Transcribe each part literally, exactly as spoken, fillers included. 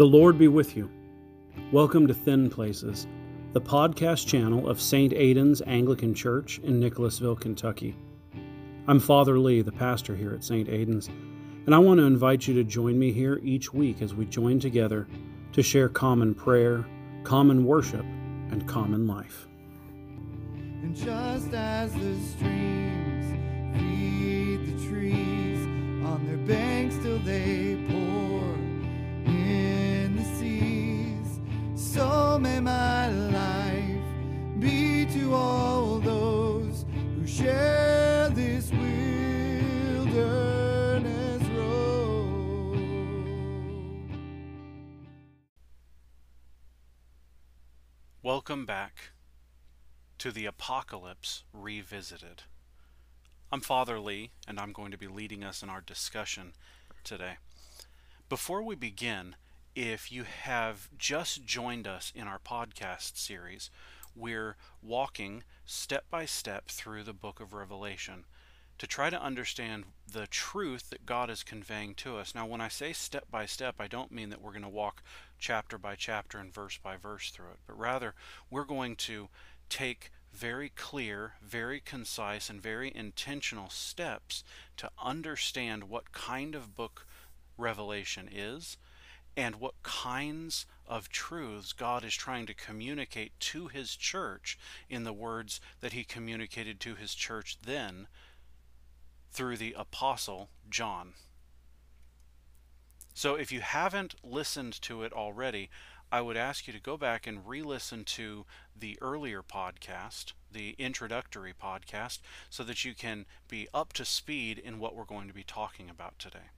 The Lord be with you. Welcome to Thin Places, the podcast channel of Saint Aidan's Anglican Church in Nicholasville, Kentucky. I'm Father Lee, the pastor here at Saint Aidan's, and I want to invite you to join me here each week as we join together to share common prayer, common worship, and common life. And just as the streams feed the trees on their banks till they pour in the seas, so may my life be to all those who share this wilderness road. Welcome back to the Apocalypse Revisited. I'm Father Lee, and I'm going to be leading us in our discussion today. Before we begin, if you have just joined us in our podcast series, we're walking step by step through the book of Revelation to try to understand the truth that God is conveying to us. Now, when I say step by step, I don't mean that we're going to walk chapter by chapter and verse by verse through it, but rather we're going to take very clear, very concise, and very intentional steps to understand what kind of book Revelation is, and what kinds of truths God is trying to communicate to his church in the words that he communicated to his church then through the apostle John. So if you haven't listened to it already, I would ask you to go back and re-listen to the earlier podcast, the introductory podcast, so that you can be up to speed in what we're going to be talking about today.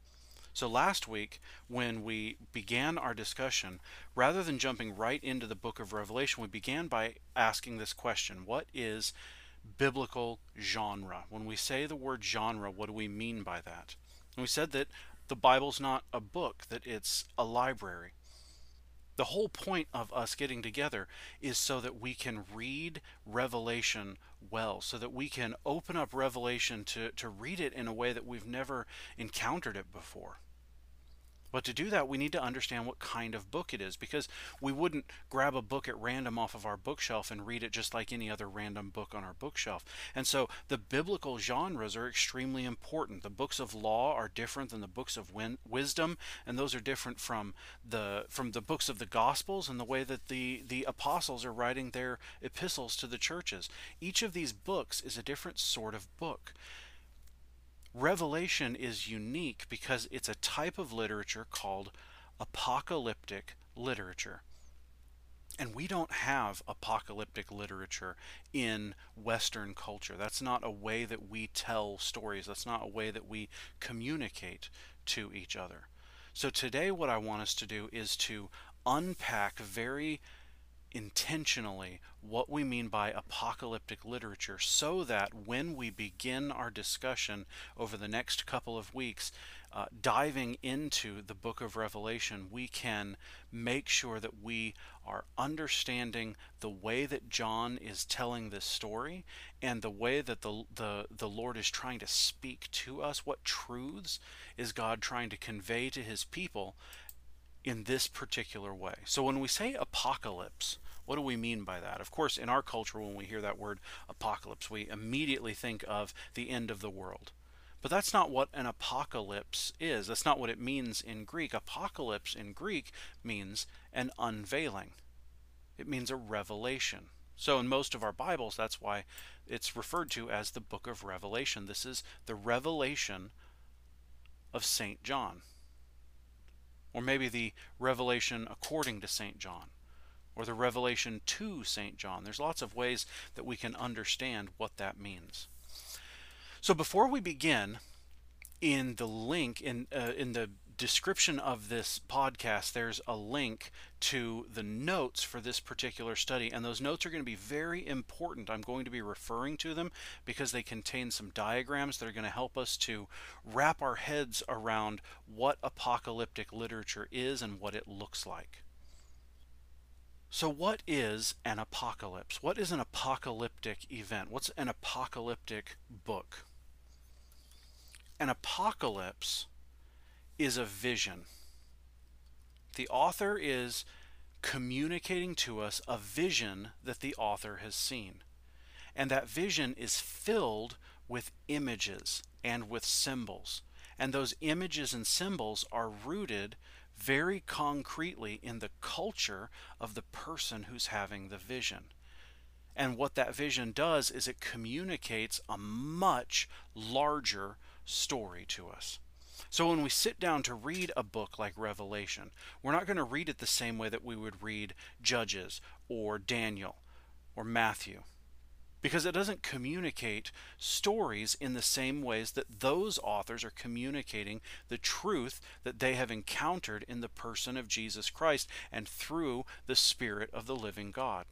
So last week, when we began our discussion, rather than jumping right into the book of Revelation, we began by asking this question: what is biblical genre? When we say the word genre, what do we mean by that? And we said that the Bible's not a book, that it's a library. The whole point of us getting together is so that we can read Revelation well, so that we can open up Revelation to, to read it in a way that we've never encountered it before. But to do that, we need to understand what kind of book it is, because we wouldn't grab a book at random off of our bookshelf and read it just like any other random book on our bookshelf. And so the biblical genres are extremely important. The books of law are different than the books of win- wisdom, and those are different from the from the books of the Gospels and the way that the, the apostles are writing their epistles to the churches. Each of these books is a different sort of book. Revelation is unique because it's a type of literature called apocalyptic literature. And we don't have apocalyptic literature in Western culture. That's not a way that we tell stories. That's not a way that we communicate to each other. So today what I want us to do is to unpack very intentionally what we mean by apocalyptic literature, so that when we begin our discussion over the next couple of weeks, uh, diving into the book of Revelation, we can make sure that we are understanding the way that John is telling this story and the way that the, the, the Lord is trying to speak to us. What truths is God trying to convey to his people in this particular way? So when we say apocalypse, what do we mean by that? Of course, in our culture, when we hear that word apocalypse, we immediately think of the end of the world. But that's not what an apocalypse is. That's not what it means in Greek. Apocalypse in Greek means an unveiling. It means a revelation. So in most of our Bibles, that's why it's referred to as the book of Revelation. This is the revelation of Saint John. Or maybe the revelation according to Saint John, or the revelation to Saint John. There's lots of ways that we can understand what that means. So before we begin, in the link, in uh, in the description of this podcast, there's a link to the notes for this particular study, and those notes are going to be very important. I'm going to be referring to them because they contain some diagrams that are going to help us to wrap our heads around what apocalyptic literature is and what it looks like. So what is an apocalypse? What is an apocalyptic event? What's an apocalyptic book? An apocalypse is a vision. The author is communicating to us a vision that the author has seen. And that vision is filled with images and with symbols. And those images and symbols are rooted very concretely in the culture of the person who's having the vision. And what that vision does is it communicates a much larger story to us. So when we sit down to read a book like Revelation, we're not going to read it the same way that we would read Judges or Daniel or Matthew, because it doesn't communicate stories in the same ways that those authors are communicating the truth that they have encountered in the person of Jesus Christ and through the Spirit of the living God.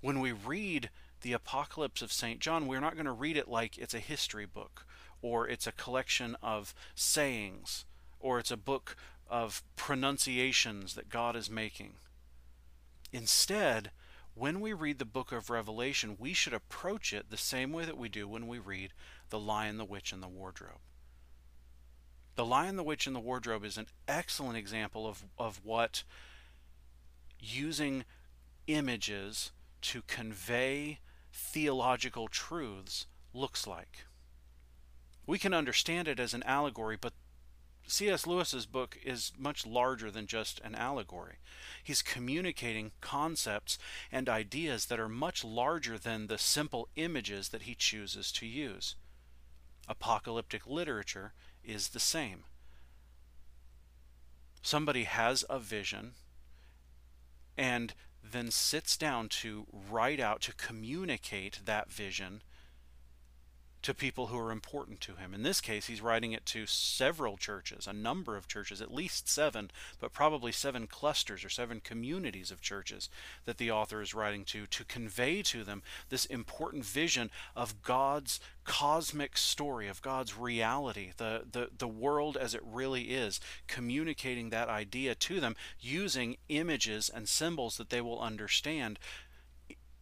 When we read the Apocalypse of Saint John, we're not going to read it like it's a history book, or it's a collection of sayings, or it's a book of pronunciations that God is making. Instead, when we read the book of Revelation, we should approach it the same way that we do when we read The Lion, the Witch, and the Wardrobe. The Lion, the Witch, and the Wardrobe is an excellent example of, of what using images to convey theological truths looks like. We can understand it as an allegory, but C S Lewis's book is much larger than just an allegory. He's communicating concepts and ideas that are much larger than the simple images that he chooses to use. Apocalyptic literature is the same. Somebody has a vision and then sits down to write out, to communicate that vision to people who are important to him. In this case, he's writing it to several churches, a number of churches, at least seven, but probably seven clusters or seven communities of churches that the author is writing to, to convey to them this important vision of God's cosmic story, of God's reality, the, the, the world as it really is, communicating that idea to them using images and symbols that they will understand,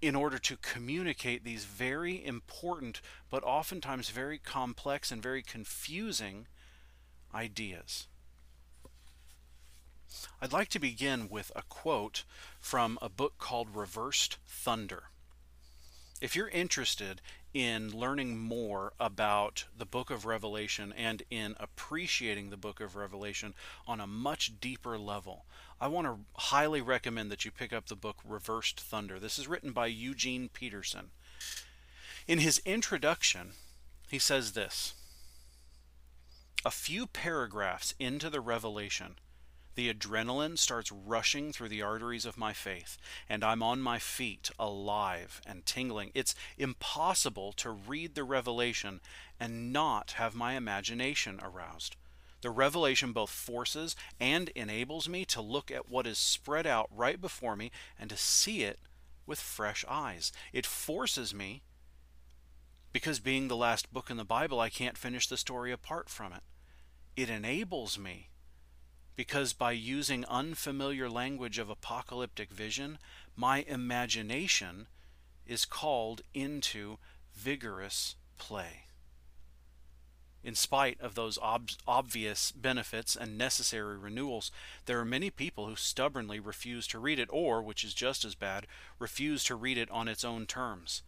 in order to communicate these very important, but oftentimes very complex and very confusing ideas. I'd like to begin with a quote from a book called Reversed Thunder. If you're interested in learning more about the book of Revelation and in appreciating the book of Revelation on a much deeper level, I want to highly recommend that you pick up the book Reversed Thunder. This is written by Eugene Peterson. In his introduction, he says this: a few paragraphs into the Revelation, the adrenaline starts rushing through the arteries of my faith, and I'm on my feet, alive and tingling. It's impossible to read the Revelation and not have my imagination aroused. The Revelation both forces and enables me to look at what is spread out right before me and to see it with fresh eyes. It forces me, because being the last book in the Bible, I can't finish the story apart from it. It enables me, because by using unfamiliar language of apocalyptic vision, my imagination is called into vigorous play. In spite of those ob- obvious benefits and necessary renewals, there are many people who stubbornly refuse to read it, or, which is just as bad, refuse to read it on its own terms.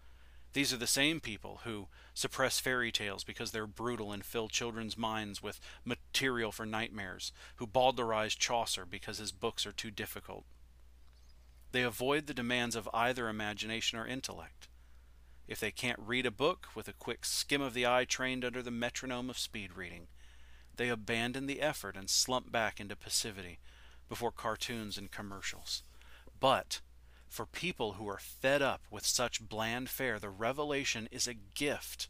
These are the same people who suppress fairy tales because they're brutal and fill children's minds with material for nightmares, who bawdlerize Chaucer because his books are too difficult. They avoid the demands of either imagination or intellect. If they can't read a book with a quick skim of the eye trained under the metronome of speed reading, they abandon the effort and slump back into passivity before cartoons and commercials. But for people who are fed up with such bland fare, the Revelation is a gift,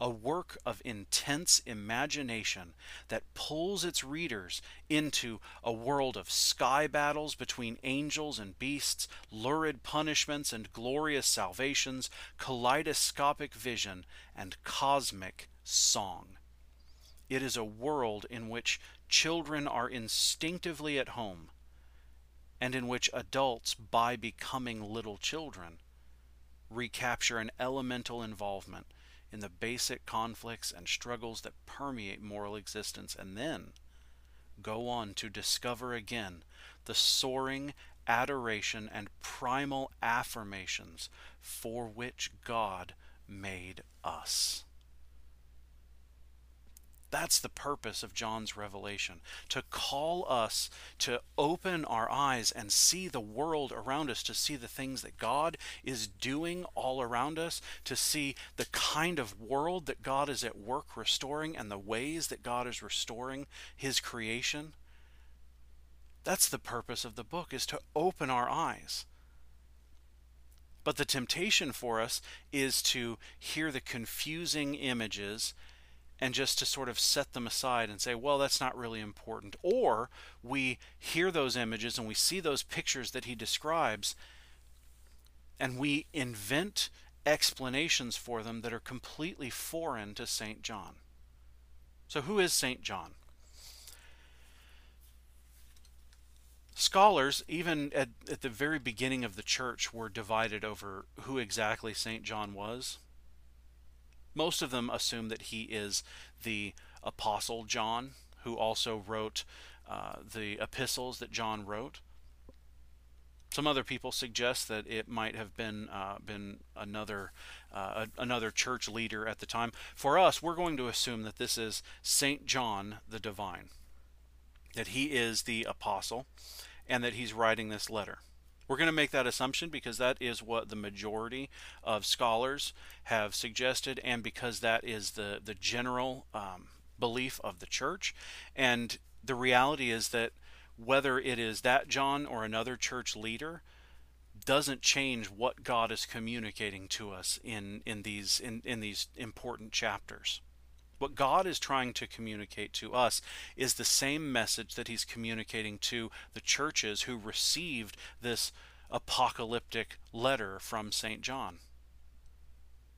a work of intense imagination that pulls its readers into a world of sky battles between angels and beasts, lurid punishments and glorious salvations, kaleidoscopic vision, and cosmic song. It is a world in which children are instinctively at home, and in which adults, by becoming little children, recapture an elemental involvement in the basic conflicts and struggles that permeate moral existence, and then go on to discover again the soaring adoration and primal affirmations for which God made us. That's the purpose of John's revelation, to call us to open our eyes and see the world around us, to see the things that God is doing all around us, to see the kind of world that God is at work restoring and the ways that God is restoring his creation. That's the purpose of the book, is to open our eyes. But the temptation for us is to hear the confusing images and just to sort of set them aside and say, well, that's not really important. Or we hear those images and we see those pictures that he describes, and we invent explanations for them that are completely foreign to Saint John. So who is Saint John? Scholars, even at, at the very beginning of the church, were divided over who exactly Saint John was. Most of them assume that he is the Apostle John, who also wrote uh, the epistles that John wrote. Some other people suggest that it might have been uh, been another uh, another church leader at the time. For us, we're going to assume that this is Saint John the Divine, that he is the apostle, and that he's writing this letter. We're going to make that assumption because that is what the majority of scholars have suggested, and because that is the, the general um, belief of the church. And the reality is that whether it is that John or another church leader doesn't change what God is communicating to us in, in, these, in, in these important chapters. What God is trying to communicate to us is the same message that he's communicating to the churches who received this apocalyptic letter from Saint John.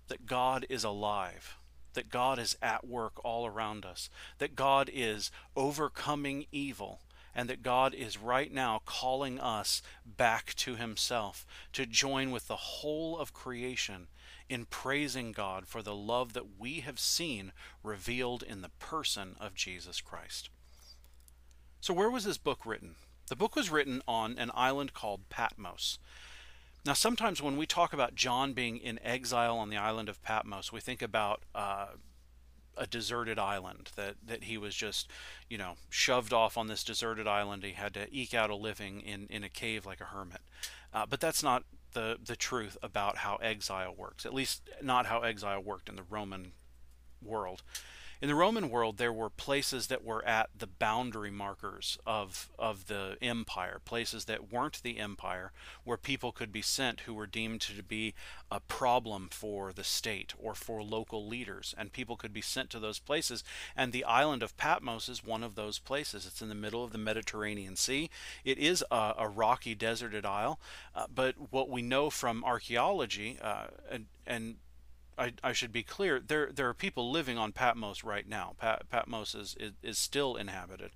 That God is alive, that God is at work all around us, that God is overcoming evil, and that God is right now calling us back to himself to join with the whole of creation in praising God for the love that we have seen revealed in the person of Jesus Christ. So where was this book written? The book was written on an island called Patmos. Now, sometimes when we talk about John being in exile on the island of Patmos, we think about uh, a deserted island, that, that he was just, you know, shoved off on this deserted island. He had to eke out a living in, in a cave like a hermit. Uh, but that's not the the truth about how exile works, at least not how exile worked in the Roman world. In the Roman world, there were places that were at the boundary markers of of the empire, places that weren't the empire, where people could be sent who were deemed to be a problem for the state or for local leaders, and people could be sent to those places, and the island of Patmos is one of those places. It's in the middle of the Mediterranean Sea. It is a, a rocky, deserted isle, uh, but what we know from archaeology, uh, and, and I, I should be clear, there there are people living on Patmos right now. Pat, Patmos is, is, is still inhabited.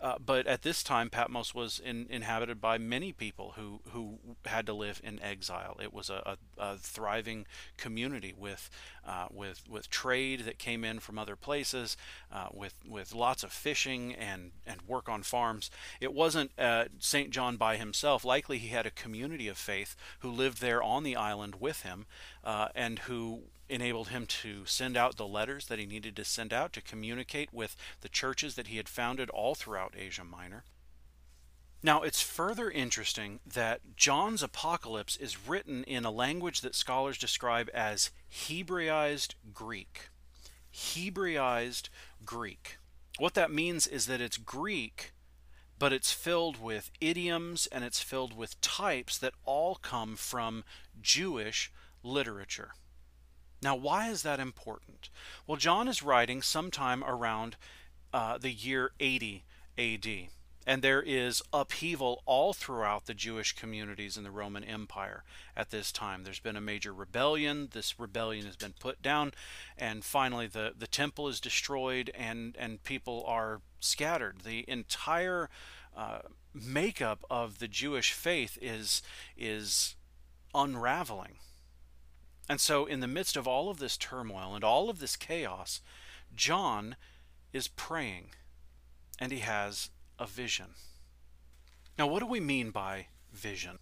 Uh, but at this time, Patmos was in, inhabited by many people who, who had to live in exile. It was a, a, a thriving community with, uh, with with trade that came in from other places, uh, with, with lots of fishing and, and work on farms. It wasn't uh, Saint John by himself. Likely he had a community of faith who lived there on the island with him, uh, and who enabled him to send out the letters that he needed to send out, to communicate with the churches that he had founded all throughout Asia Minor. Now, it's further interesting that John's Apocalypse is written in a language that scholars describe as Hebraized Greek. Hebraized Greek. What that means is that it's Greek, but it's filled with idioms and it's filled with types that all come from Jewish literature. Now, why is that important? Well, John is writing sometime around uh, the year eighty A D, and there is upheaval all throughout the Jewish communities in the Roman Empire at this time. There's been a major rebellion. This rebellion has been put down, and finally the, the temple is destroyed, and, and people are scattered. The entire uh, makeup of the Jewish faith is, is unraveling. And so in the midst of all of this turmoil and all of this chaos, John is praying, and he has a vision. Now, what do we mean by vision?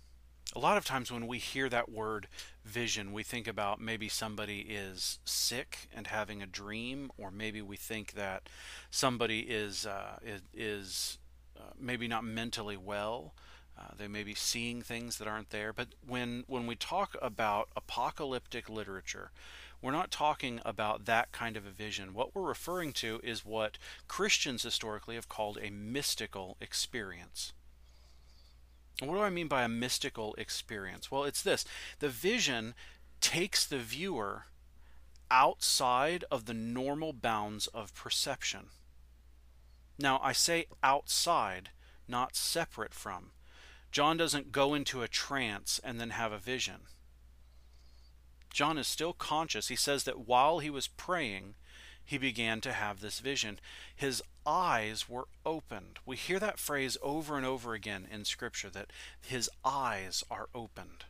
A lot of times when we hear that word vision, we think about maybe somebody is sick and having a dream, or maybe we think that somebody is uh, is, is uh, maybe not mentally well. Uh, they may be seeing things that aren't there. But when, when we talk about apocalyptic literature, we're not talking about that kind of a vision. What we're referring to is what Christians historically have called a mystical experience. What do I mean by a mystical experience? Well, it's this. The vision takes the viewer outside of the normal bounds of perception. Now, I say outside, not separate from. John doesn't go into a trance and then have a vision. John is still conscious. He says that while he was praying, he began to have this vision. His eyes were opened. We hear that phrase over and over again in Scripture, that his eyes are opened.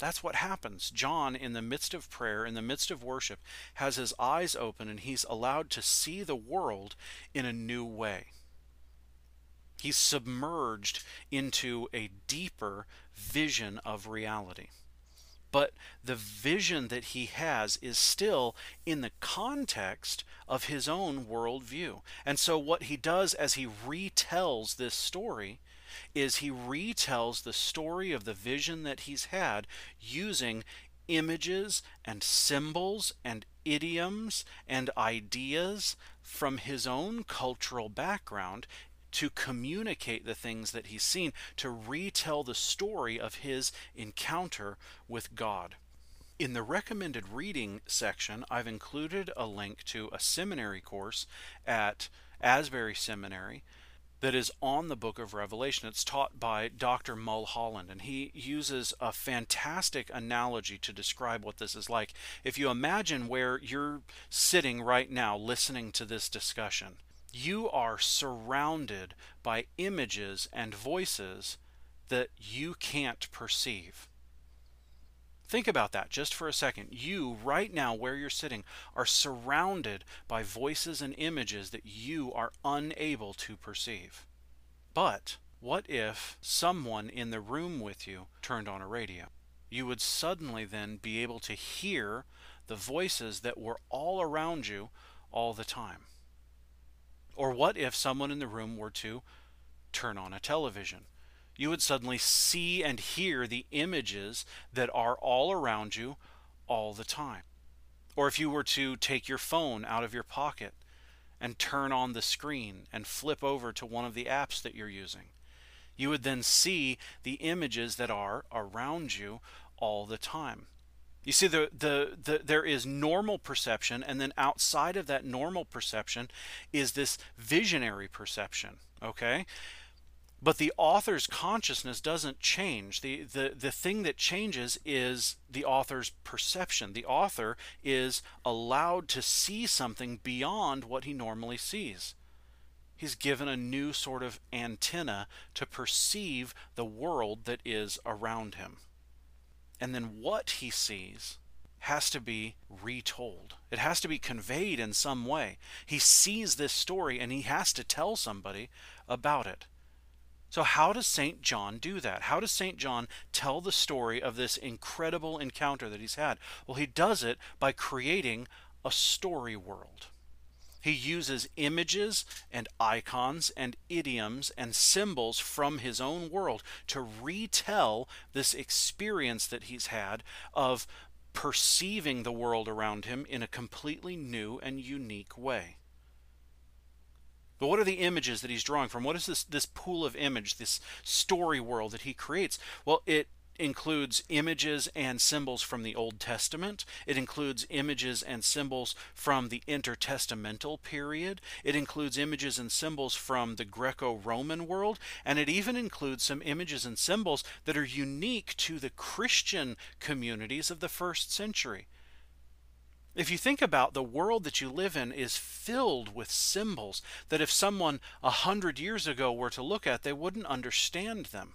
That's what happens. John, in the midst of prayer, in the midst of worship, has his eyes open, and he's allowed to see the world in a new way. He's submerged into a deeper vision of reality. But the vision that he has is still in the context of his own worldview. And so what he does as he retells this story is he retells the story of the vision that he's had using images and symbols and idioms and ideas from his own cultural background to communicate the things that he's seen, to retell the story of his encounter with God. In the recommended reading section, I've included a link to a seminary course at Asbury Seminary that is on the book of Revelation. It's taught by Doctor Mulholland, and he uses a fantastic analogy to describe what this is like. If you imagine where you're sitting right now listening to this discussion, you are surrounded by images and voices that you can't perceive. Think about that just for a second. You, right now, where you're sitting, are surrounded by voices and images that you are unable to perceive. But what if someone in the room with you turned on a radio? You would suddenly then be able to hear the voices that were all around you all the time. Or what if someone in the room were to turn on a television? You would suddenly see and hear the images that are all around you all the time. Or if you were to take your phone out of your pocket and turn on the screen and flip over to one of the apps that you're using, you would then see the images that are around you all the time. You see, the, the, the, there is normal perception, and then outside of that normal perception is this visionary perception, okay? But the author's consciousness doesn't change. The, the, the thing that changes is the author's perception. The author is allowed to see something beyond what he normally sees. He's given a new sort of antenna to perceive the world that is around him. And then what he sees has to be retold. It has to be conveyed in some way. He sees this story and he has to tell somebody about it. So how does Saint John do that? How does Saint John tell the story of this incredible encounter that he's had? Well, he does it by creating a story world. He uses images and icons and idioms and symbols from his own world to retell this experience that he's had of perceiving the world around him in a completely new and unique way. But what are the images that he's drawing from? What is this, this pool of image, this story world that he creates? Well, it includes images and symbols from the Old Testament. It includes images and symbols from the intertestamental period. It includes images and symbols from the Greco-Roman world. And it even includes some images and symbols that are unique to the Christian communities of the first century. If you think about the world that you live in is filled with symbols that if someone a hundred years ago were to look at, they wouldn't understand them.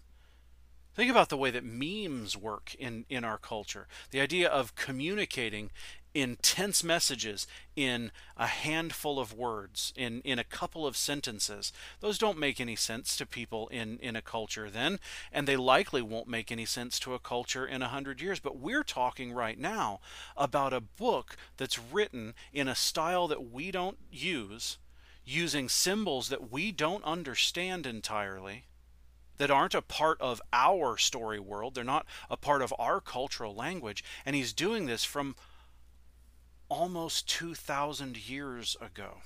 Think about the way that memes work in, in our culture. The idea of communicating intense messages in a handful of words, in, in a couple of sentences. Those don't make any sense to people in, in a culture then, and they likely won't make any sense to a culture in a hundred years. But we're talking right now about a book that's written in a style that we don't use, using symbols that we don't understand entirely, that aren't a part of our story world. They're not a part of our cultural language. And he's doing this from almost two thousand years ago.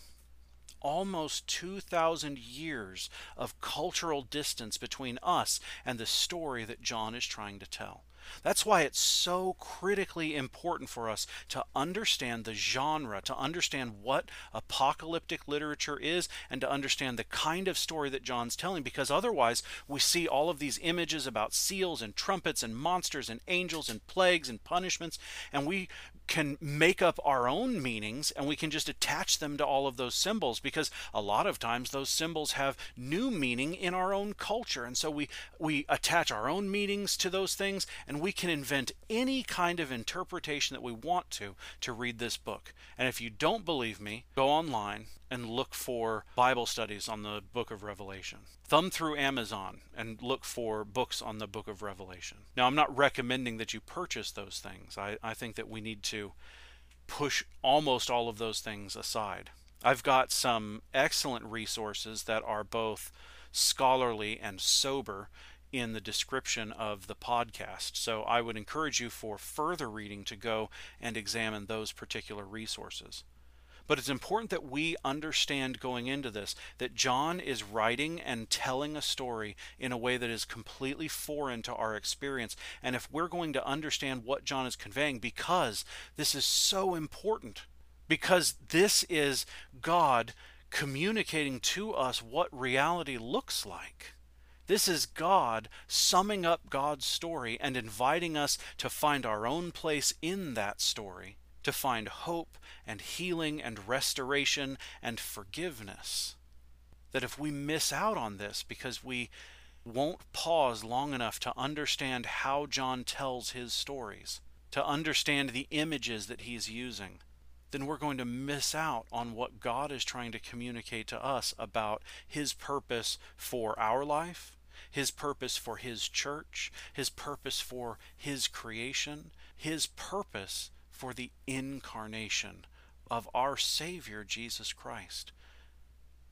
Almost two thousand years of cultural distance between us and the story that John is trying to tell. That's why it's so critically important for us to understand the genre, to understand what apocalyptic literature is, and to understand the kind of story that John's telling, because otherwise we see all of these images about seals and trumpets and monsters and angels and plagues and punishments, and we can make up our own meanings, and we can just attach them to all of those symbols, because a lot of times those symbols have new meaning in our own culture, and so we we attach our own meanings to those things, and we can invent any kind of interpretation that we want to to read this book. And if you don't believe me, go online and look for Bible studies on the book of Revelation. Thumb through Amazon and look for books on the book of Revelation. Now, I'm not recommending that you purchase those things. I, I think that we need to push almost all of those things aside. I've got some excellent resources that are both scholarly and sober in the description of the podcast. So I would encourage you for further reading to go and examine those particular resources. But it's important that we understand going into this that John is writing and telling a story in a way that is completely foreign to our experience. And if we're going to understand what John is conveying, because this is so important, because this is God communicating to us what reality looks like. This is God summing up God's story and inviting us to find our own place in that story, to find hope and healing and restoration and forgiveness. That if we miss out on this because we won't pause long enough to understand how John tells his stories, to understand the images that he's using, then we're going to miss out on what God is trying to communicate to us about his purpose for our life, his purpose for his church, his purpose for his creation, his purpose for the incarnation of our Savior, Jesus Christ.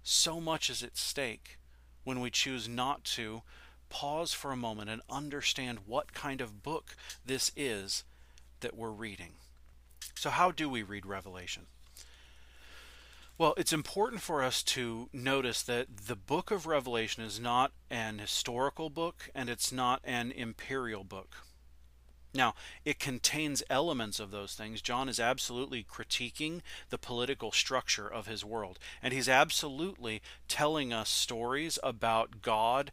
So much is at stake when we choose not to pause for a moment and understand what kind of book this is that we're reading. So how do we read Revelation? Well, it's important for us to notice that the book of Revelation is not an historical book, and it's not an imperial book. Now, it contains elements of those things. John is absolutely critiquing the political structure of his world, and he's absolutely telling us stories about God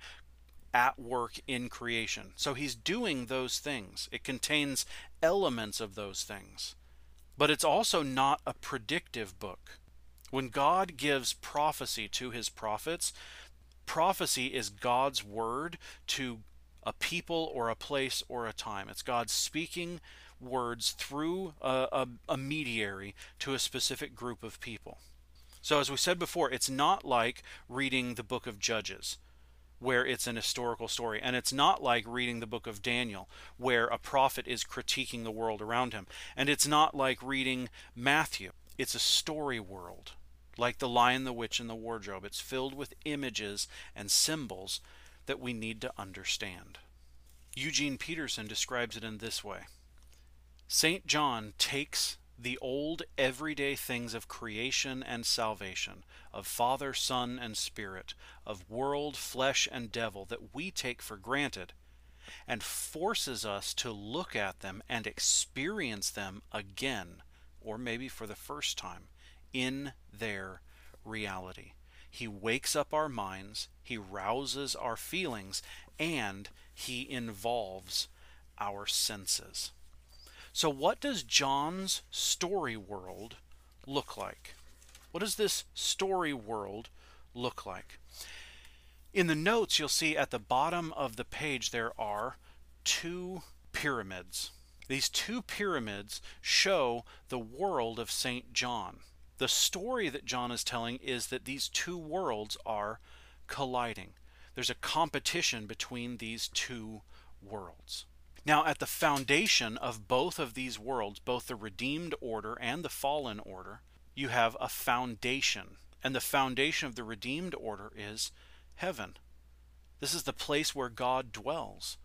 at work in creation. So he's doing those things. It contains elements of those things. But it's also not a predictive book. When God gives prophecy to his prophets, prophecy is God's word to a people or a place or a time. It's God speaking words through a, a, a mediary to a specific group of people. So as we said before, it's not like reading the book of Judges, where it's an historical story. And it's not like reading the book of Daniel, where a prophet is critiquing the world around him. And it's not like reading Matthew. It's a story world, like The Lion, the Witch, and the Wardrobe. It's filled with images and symbols that we need to understand. Eugene Peterson describes it in this way. Saint John takes the old everyday things of creation and salvation, of Father, Son, and Spirit, of world, flesh, and devil that we take for granted, and forces us to look at them and experience them again, or maybe for the first time, in their reality. He wakes up our minds, he rouses our feelings, and he involves our senses. So what does John's story world look like? What does this story world look like? In the notes, you'll see at the bottom of the page there are two pyramids. These two pyramids show the world of Saint John. The story that John is telling is that these two worlds are colliding. There's a competition between these two worlds. Now, at the foundation of both of these worlds, both the redeemed order and the fallen order, you have a foundation. And the foundation of the redeemed order is heaven. This is the place where God dwells.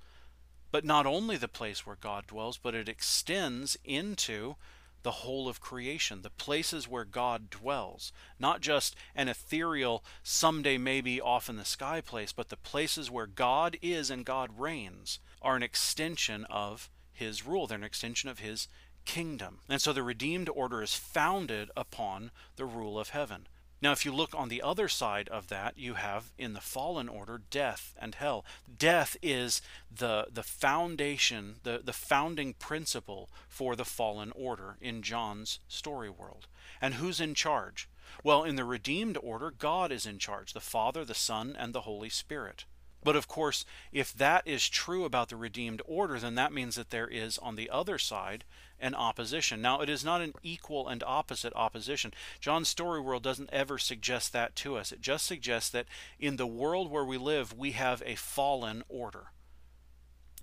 But not only the place where God dwells, but it extends into the whole of creation, the places where God dwells. Not just an ethereal, someday maybe off in the sky place, but the places where God is and God reigns are an extension of his rule. They're an extension of his kingdom. And so the redeemed order is founded upon the rule of heaven. Now, if you look on the other side of that, you have in the fallen order death and hell. Death is the the foundation, the, the founding principle for the fallen order in John's story world. And who's in charge? Well, in the redeemed order, God is in charge, the Father, the Son, and the Holy Spirit. But of course, if that is true about the redeemed order, then that means that there is, on the other side, an opposition. Now, it is not an equal and opposite opposition. John's story world doesn't ever suggest that to us. It just suggests that in the world where we live, we have a fallen order.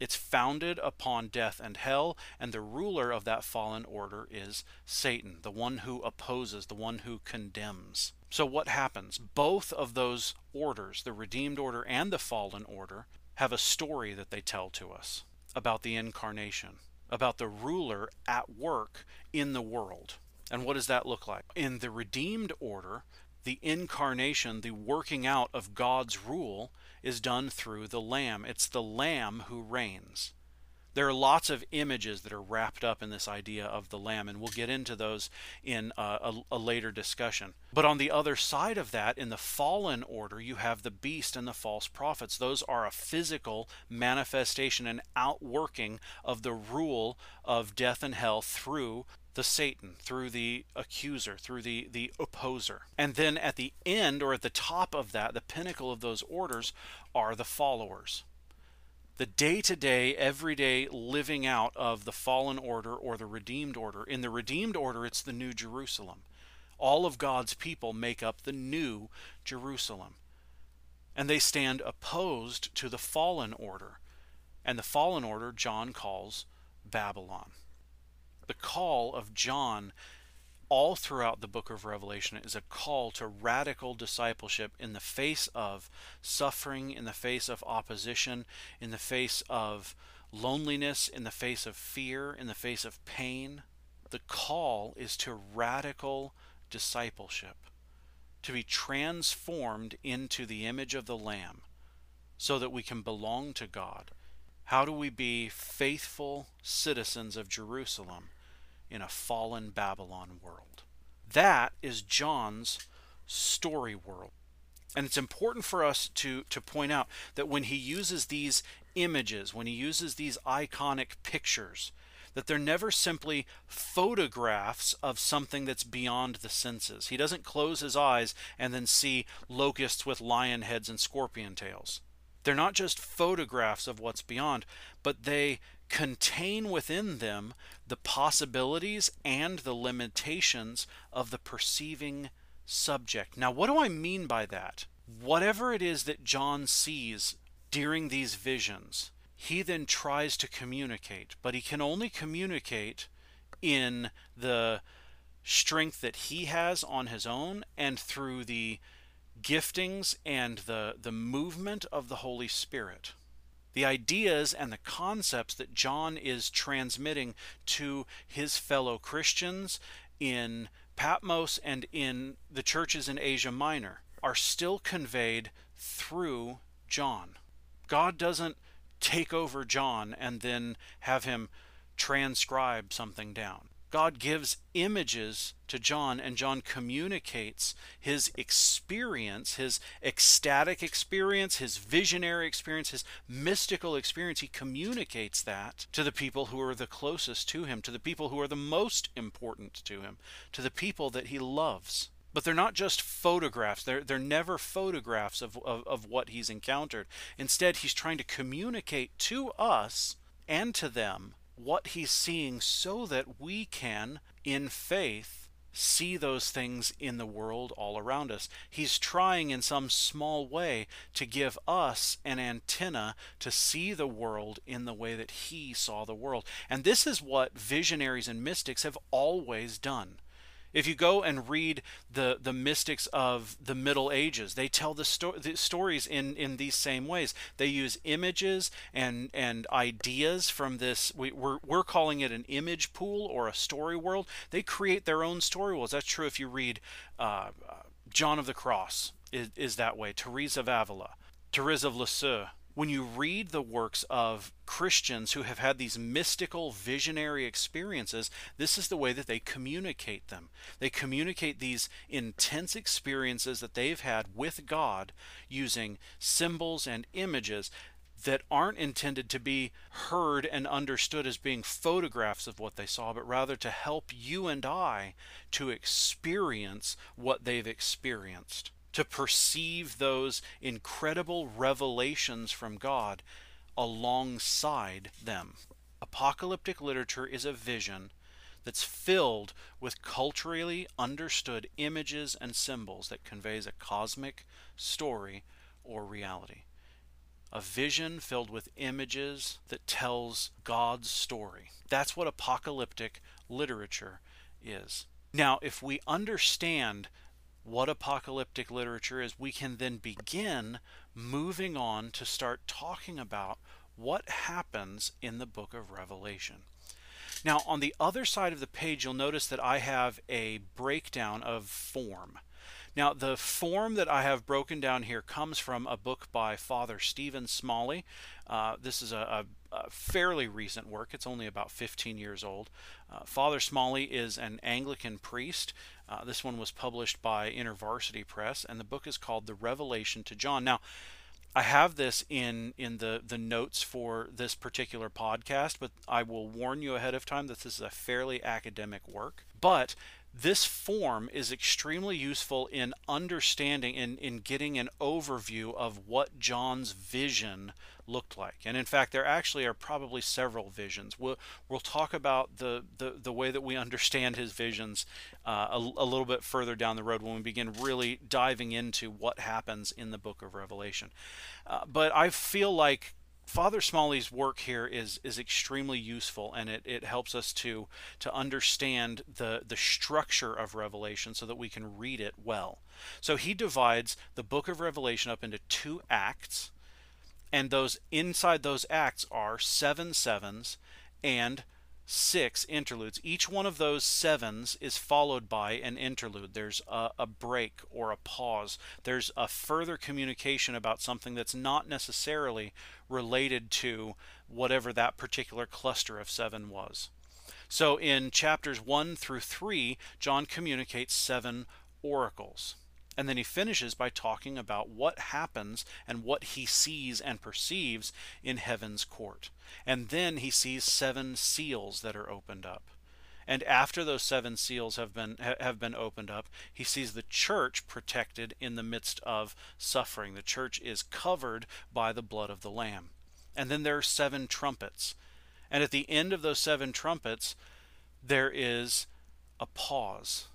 It's founded upon death and hell, and the ruler of that fallen order is Satan, the one who opposes, the one who condemns. So what happens? Both of those orders, the redeemed order and the fallen order, have a story that they tell to us about the incarnation, about the ruler at work in the world. And what does that look like? In the redeemed order, the incarnation, the working out of God's rule, is done through the Lamb. It's the Lamb who reigns. There are lots of images that are wrapped up in this idea of the Lamb, and we'll get into those in a, a, a later discussion. But on the other side of that, in the fallen order, you have the beast and the false prophets. Those are a physical manifestation and outworking of the rule of death and hell through the Satan, through the accuser, through the, the opposer. And then at the end, or at the top of that, the pinnacle of those orders are the followers. The day-to-day, everyday living out of the fallen order or the redeemed order. In the redeemed order, it's the New Jerusalem. All of God's people make up the New Jerusalem. And they stand opposed to the fallen order. And the fallen order, John calls Babylon. The call of John all throughout the book of Revelation is a call to radical discipleship in the face of suffering, in the face of opposition, in the face of loneliness, in the face of fear, in the face of pain. The call is to radical discipleship, to be transformed into the image of the Lamb so that we can belong to God. How do we be faithful citizens of Jerusalem in a fallen Babylon world? That is John's story world. And it's important for us to, to point out that when he uses these images, when he uses these iconic pictures, that they're never simply photographs of something that's beyond the senses. He doesn't close his eyes and then see locusts with lion heads and scorpion tails. They're not just photographs of what's beyond, but they contain within them the possibilities and the limitations of the perceiving subject. Now, what do I mean by that? Whatever it is that John sees during these visions, he then tries to communicate, but he can only communicate in the strength that he has on his own and through the giftings and the, the movement of the Holy Spirit. The ideas and the concepts that John is transmitting to his fellow Christians in Patmos and in the churches in Asia Minor are still conveyed through John. God doesn't take over John and then have him transcribe something down. God gives images to John, and John communicates his experience, his ecstatic experience, his visionary experience, his mystical experience. He communicates that to the people who are the closest to him, to the people who are the most important to him, to the people that he loves. But they're not just photographs. They're, they're never photographs of, of, of what he's encountered. Instead, he's trying to communicate to us and to them what he's seeing so that we can, in faith, see those things in the world all around us. He's trying in some small way to give us an antenna to see the world in the way that he saw the world. And this is what visionaries and mystics have always done. If you go and read the, the mystics of the Middle Ages, they tell the, sto- the stories in, in these same ways. They use images and, and ideas from this. We, we're, we're calling it an image pool or a story world. They create their own story worlds. That's true if you read uh, John of the Cross is, is that way. Teresa of Ávila, Thérèse of Lisieux. When you read the works of Christians who have had these mystical visionary experiences, this is the way that they communicate them. They communicate these intense experiences that they've had with God using symbols and images that aren't intended to be heard and understood as being photographs of what they saw, but rather to help you and I to experience what they've experienced, to perceive those incredible revelations from God alongside them. Apocalyptic literature is a vision that's filled with culturally understood images and symbols that conveys a cosmic story or reality. A vision filled with images that tells God's story. That's what apocalyptic literature is. Now, if we understand what apocalyptic literature is, we can then begin moving on to start talking about what happens in the book of Revelation. Now, on the other side of the page, you'll notice that I have a breakdown of form. Now, the form that I have broken down here comes from a book by Father Stephen Smalley. Uh, this is a, a, a fairly recent work. It's only about fifteen years old. Uh, Father Smalley is an Anglican priest. Uh, this one was published by InterVarsity Press, and the book is called The Revelation to John. Now, I have this in, in the, the notes for this particular podcast, but I will warn you ahead of time that this is a fairly academic work. But this form is extremely useful in understanding and in, in getting an overview of what John's vision looked like. And in fact, there actually are probably several visions. We'll, we'll talk about the, the, the way that we understand his visions uh, a, a little bit further down the road when we begin really diving into what happens in the book of Revelation. Uh, but I feel like Father Smalley's work here is is extremely useful, and it, it helps us to to understand the, the structure of Revelation so that we can read it well. So he divides the book of Revelation up into two acts, and those inside those acts are seven sevens and six interludes. Each one of those sevens is followed by an interlude. There's a, a break or a pause. There's a further communication about something that's not necessarily related to whatever that particular cluster of seven was. So in chapters one through three, John communicates seven oracles. And then he finishes by talking about what happens and what he sees and perceives in heaven's court. And then he sees seven seals that are opened up. And after those seven seals have been have been opened up, he sees the church protected in the midst of suffering. The church is covered by the blood of the Lamb. And then there are seven trumpets. And at the end of those seven trumpets, there is a pause.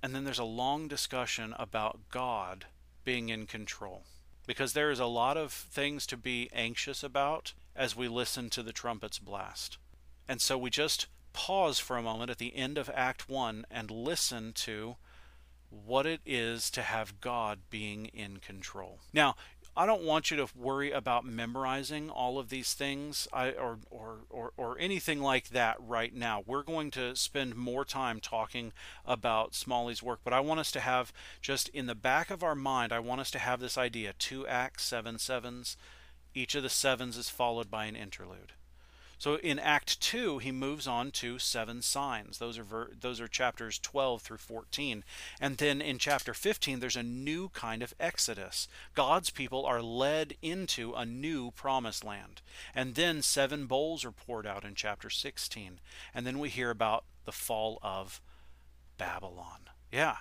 And then there's a long discussion about God being in control, because there is a lot of things to be anxious about as we listen to the trumpet's blast. And so we just pause for a moment at the end of Act One and listen to what it is to have God being in control. Now, I don't want you to worry about memorizing all of these things I, or, or, or, or anything like that right now. We're going to spend more time talking about Smalley's work, but I want us to have just in the back of our mind, I want us to have this idea, two acts, seven sevens. Each of the sevens is followed by an interlude. So in Act two, he moves on to seven signs. Those are ver- those are chapters twelve through fourteen. And then in chapter fifteen, there's a new kind of exodus. God's people are led into a new promised land. And then seven bowls are poured out in chapter sixteen. And then we hear about the fall of Babylon. Yeah,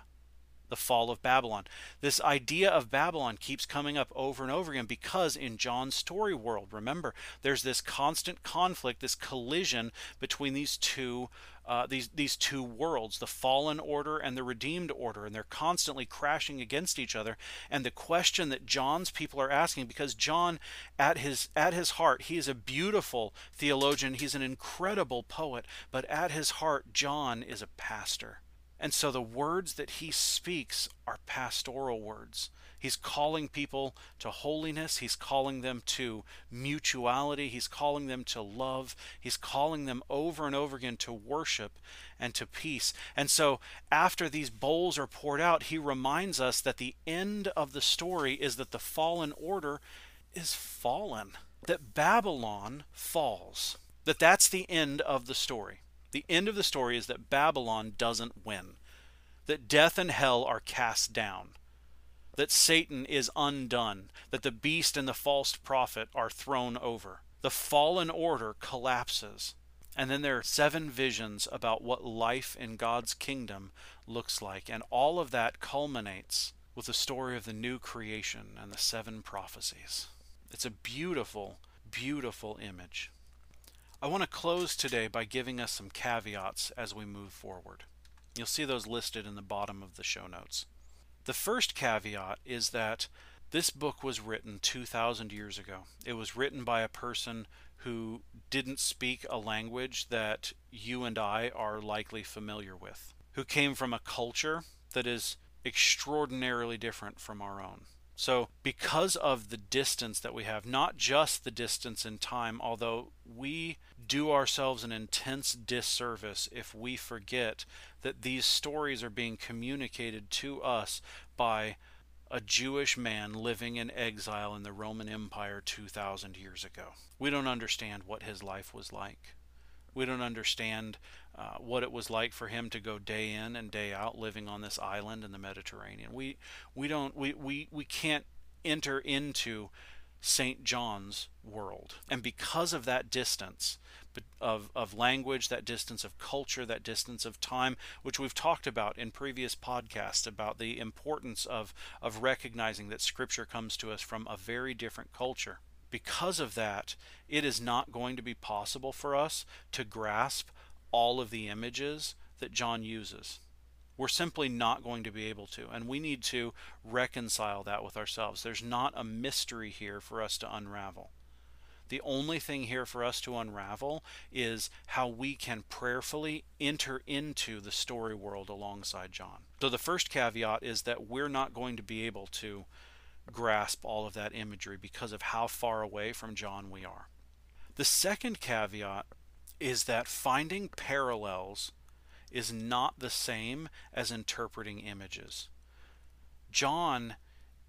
the fall of Babylon. This idea of Babylon keeps coming up over and over again because in John's story world, remember, there's this constant conflict, this collision between these two uh, these these two worlds, the fallen order and the redeemed order, and they're constantly crashing against each other. And the question that John's people are asking, because John, at his at his heart, he is a beautiful theologian, he's an incredible poet, but at his heart, John is a pastor. And so the words that he speaks are pastoral words. He's calling people to holiness. He's calling them to mutuality. He's calling them to love. He's calling them over and over again to worship and to peace. And so after these bowls are poured out, he reminds us that the end of the story is that the fallen order is fallen, that Babylon falls, that that's the end of the story. The end of the story is that Babylon doesn't win, that death and hell are cast down, that Satan is undone, that the beast and the false prophet are thrown over. The fallen order collapses. And then there are seven visions about what life in God's kingdom looks like. And all of that culminates with the story of the new creation and the seven prophecies. It's a beautiful, beautiful image. I want to close today by giving us some caveats as we move forward. You'll see those listed in the bottom of the show notes. The first caveat is that this book was written two thousand years ago. It was written by a person who didn't speak a language that you and I are likely familiar with, who came from a culture that is extraordinarily different from our own. So because of the distance that we have, not just the distance in time, although we do ourselves an intense disservice if we forget that these stories are being communicated to us by a Jewish man living in exile in the Roman Empire two thousand years ago. We don't understand what his life was like. We don't understand uh, what it was like for him to go day in and day out living on this island in the Mediterranean. We we don't we we, we can't enter into Saint John's world. And because of that distance of, of language, that distance of culture, that distance of time, which we've talked about in previous podcasts about the importance of, of recognizing that Scripture comes to us from a very different culture. Because of that, it is not going to be possible for us to grasp all of the images that John uses. We're simply not going to be able to, and we need to reconcile that with ourselves. There's not a mystery here for us to unravel. The only thing here for us to unravel is how we can prayerfully enter into the story world alongside John. So the first caveat is that we're not going to be able to grasp all of that imagery because of how far away from John we are. The second caveat is that finding parallels is not the same as interpreting images. John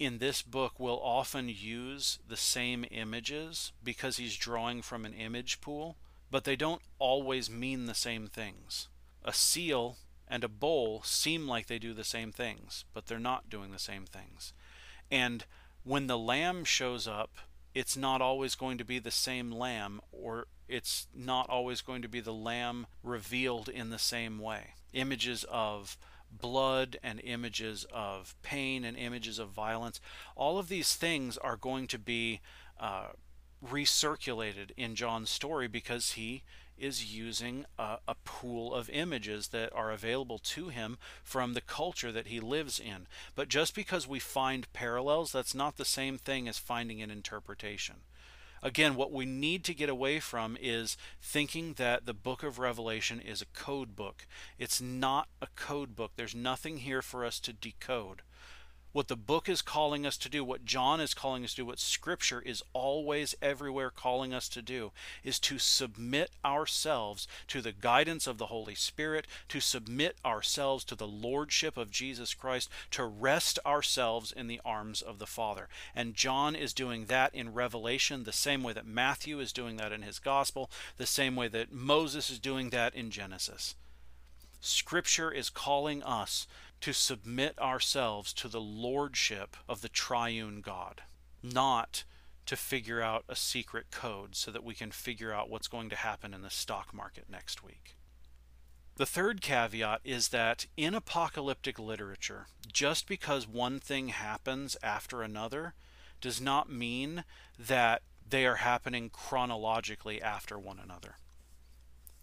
in this book will often use the same images because he's drawing from an image pool, but they don't always mean the same things. A seal and a bowl seem like they do the same things, but they're not doing the same things. And when the lamb shows up, it's not always going to be the same lamb, or it's not always going to be the lamb revealed in the same way. Images of blood and images of pain and images of violence, all of these things are going to be uh, recirculated in John's story because he is using a, a pool of images that are available to him from the culture that he lives in. But just because we find parallels, that's not the same thing as finding an interpretation. Again, what we need to get away from is thinking that the book of Revelation is a code book. It's not a code book. There's nothing here for us to decode. What the book is calling us to do, what John is calling us to do, what Scripture is always everywhere calling us to do, is to submit ourselves to the guidance of the Holy Spirit, to submit ourselves to the lordship of Jesus Christ, to rest ourselves in the arms of the Father. And John is doing that in Revelation the same way that Matthew is doing that in his gospel, the same way that Moses is doing that in Genesis. Scripture is calling us to submit ourselves to the lordship of the triune God, not to figure out a secret code so that we can figure out what's going to happen in the stock market next week. The third caveat is that in apocalyptic literature, just because one thing happens after another does not mean that they are happening chronologically after one another.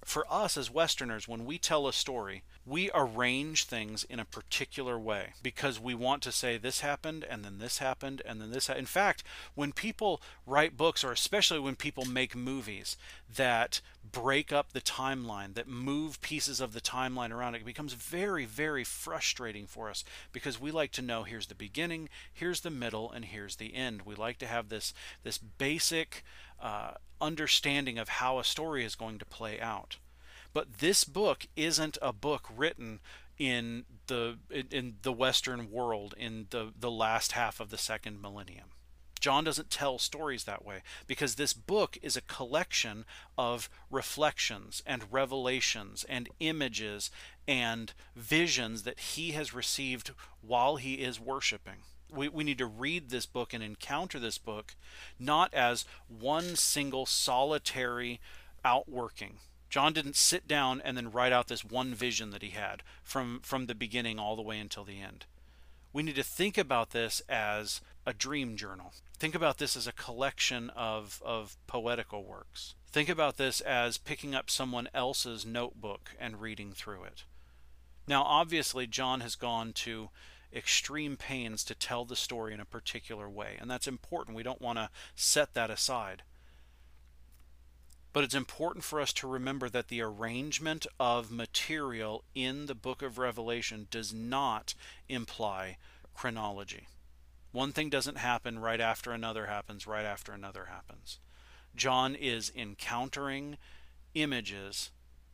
For us as Westerners, when we tell a story, we arrange things in a particular way because we want to say this happened and then this happened and then this happened. In fact, when people write books, or especially when people make movies that break up the timeline, that move pieces of the timeline around, it becomes very, very frustrating for us because we like to know here's the beginning, here's the middle, and here's the end. We like to have this, this basic Uh, understanding of how a story is going to play out. But this book isn't a book written in the in the Western world in the the last half of the second millennium. John doesn't tell stories that way because this book is a collection of reflections and revelations and images and visions that he has received while he is worshiping. We, we need to read this book and encounter this book not as one single solitary outworking. John didn't sit down and then write out this one vision that he had from, from the beginning all the way until the end. We need to think about this as a dream journal. Think about this as a collection of, of poetical works. Think about this as picking up someone else's notebook and reading through it. Now, obviously, John has gone to extreme pains to tell the story in a particular way, and that's important. We don't want to set that aside, but it's important for us to remember that the arrangement of material in the book of Revelation does not imply chronology. One thing doesn't happen right after another happens right after another happens. John is encountering images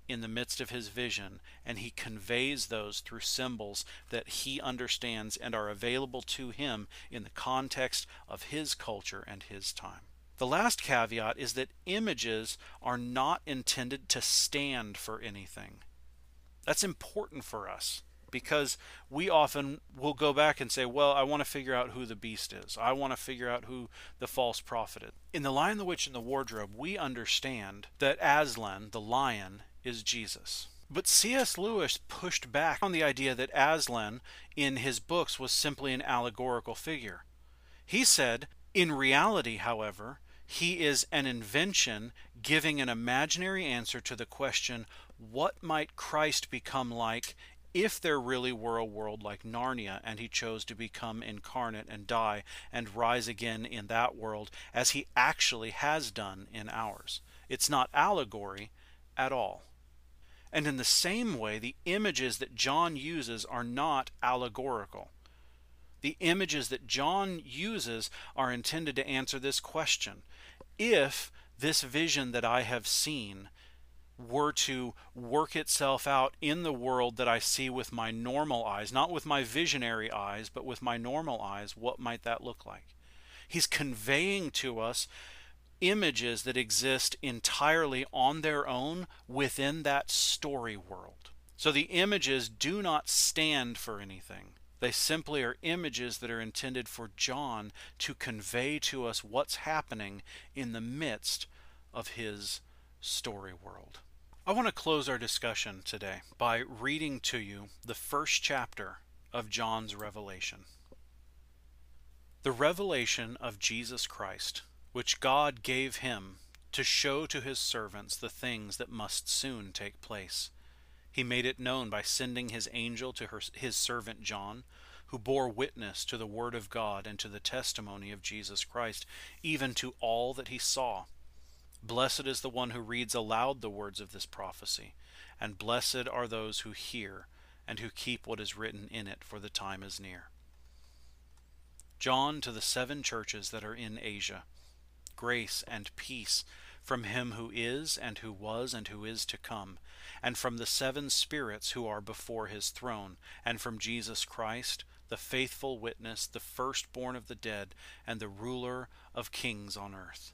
in the midst of his vision, and he conveys those through symbols that he understands and are available to him in the context of his culture and his time. The last caveat is that images are not intended to stand for anything. That's important for us because we often will go back and say, well, I want to figure out who the beast is. I want to figure out who the false prophet is. In The Lion, the Witch, and the Wardrobe, we understand that Aslan, the lion, is Jesus. But C S Lewis pushed back on the idea that Aslan in his books was simply an allegorical figure. He said, in reality, however, he is an invention giving an imaginary answer to the question, what might Christ become like if there really were a world like Narnia and he chose to become incarnate and die and rise again in that world as he actually has done in ours? It's not allegory at all. And in the same way, the images that John uses are not allegorical. The images that John uses are intended to answer this question. If this vision that I have seen were to work itself out in the world that I see with my normal eyes, not with my visionary eyes, but with my normal eyes, what might that look like? He's conveying to us images that exist entirely on their own within that story world. So the images do not stand for anything. They simply are images that are intended for John to convey to us what's happening in the midst of his story world. I want to close our discussion today by reading to you the first chapter of John's Revelation. The revelation of Jesus Christ, which God gave him to show to his servants the things that must soon take place. He made it known by sending his angel to her, his servant John, who bore witness to the word of God and to the testimony of Jesus Christ, even to all that he saw. Blessed is the one who reads aloud the words of this prophecy, and blessed are those who hear and who keep what is written in it, for the time is near. John to the seven churches that are in Asia. Grace and peace from him who is and who was and who is to come, and from the seven spirits who are before his throne, and from Jesus Christ, the faithful witness, the firstborn of the dead, and the ruler of kings on earth.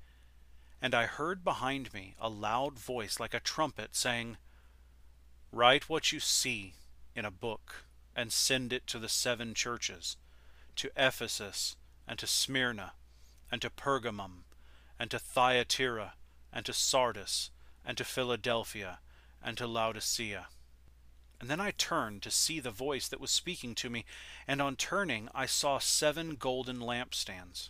and I heard behind me a loud voice like a trumpet saying, "Write what you see in a book and send it to the seven churches, to Ephesus and to Smyrna and to Pergamum and to Thyatira and to Sardis and to Philadelphia and to Laodicea." And then I turned to see the voice that was speaking to me, and on turning I saw seven golden lampstands.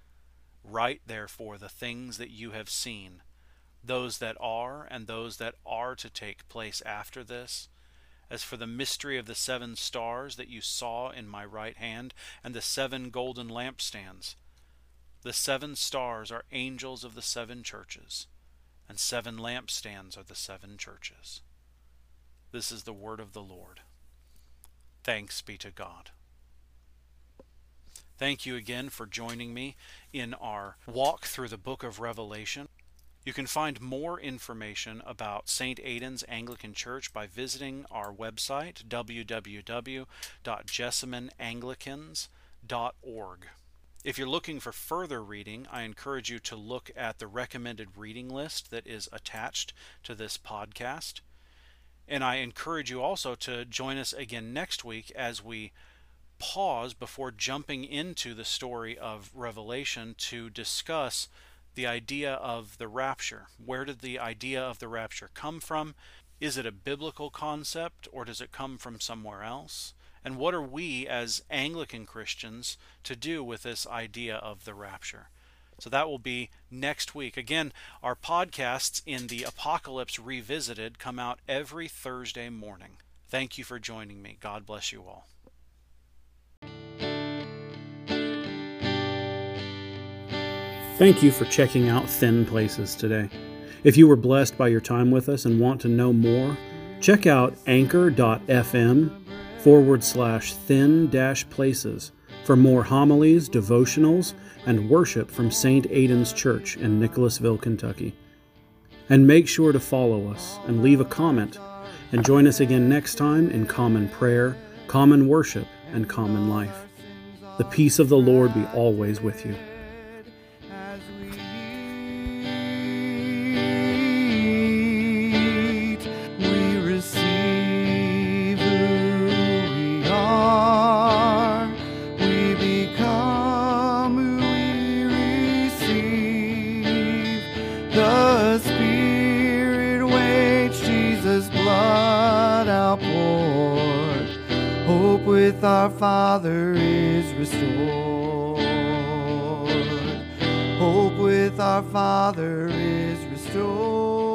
Write therefore the things that you have seen, those that are and those that are to take place after this. As for the mystery of the seven stars that you saw in my right hand, and the seven golden lampstands, the seven stars are angels of the seven churches, and seven lampstands are the seven churches." This is the word of the Lord. Thanks be to God. Thank you again for joining me in our walk through the book of Revelation. You can find more information about Saint Aidan's Anglican Church by visiting our website, w w w dot jessamineanglicans dot org. If you're looking for further reading, I encourage you to look at the recommended reading list that is attached to this podcast. And I encourage you also to join us again next week as we pause before jumping into the story of Revelation to discuss the idea of the rapture. Where did the idea of the rapture come from? Is it a biblical concept, or does it come from somewhere else? And what are we as Anglican Christians to do with this idea of the rapture? So that will be next week. Again, our podcasts in the Apocalypse Revisited come out every Thursday morning. Thank you for joining me. God bless you all. Thank you for checking out Thin Places today. If you were blessed by your time with us and want to know more, check out anchor.fm forward slash thin dash places for more homilies, devotionals, and worship from Saint Aidan's Church in Nicholasville, Kentucky. And make sure to follow us and leave a comment, and join us again next time in common prayer, common worship, and common life. The peace of the Lord be always with you. Our Father is restored. Hope with our Father is restored.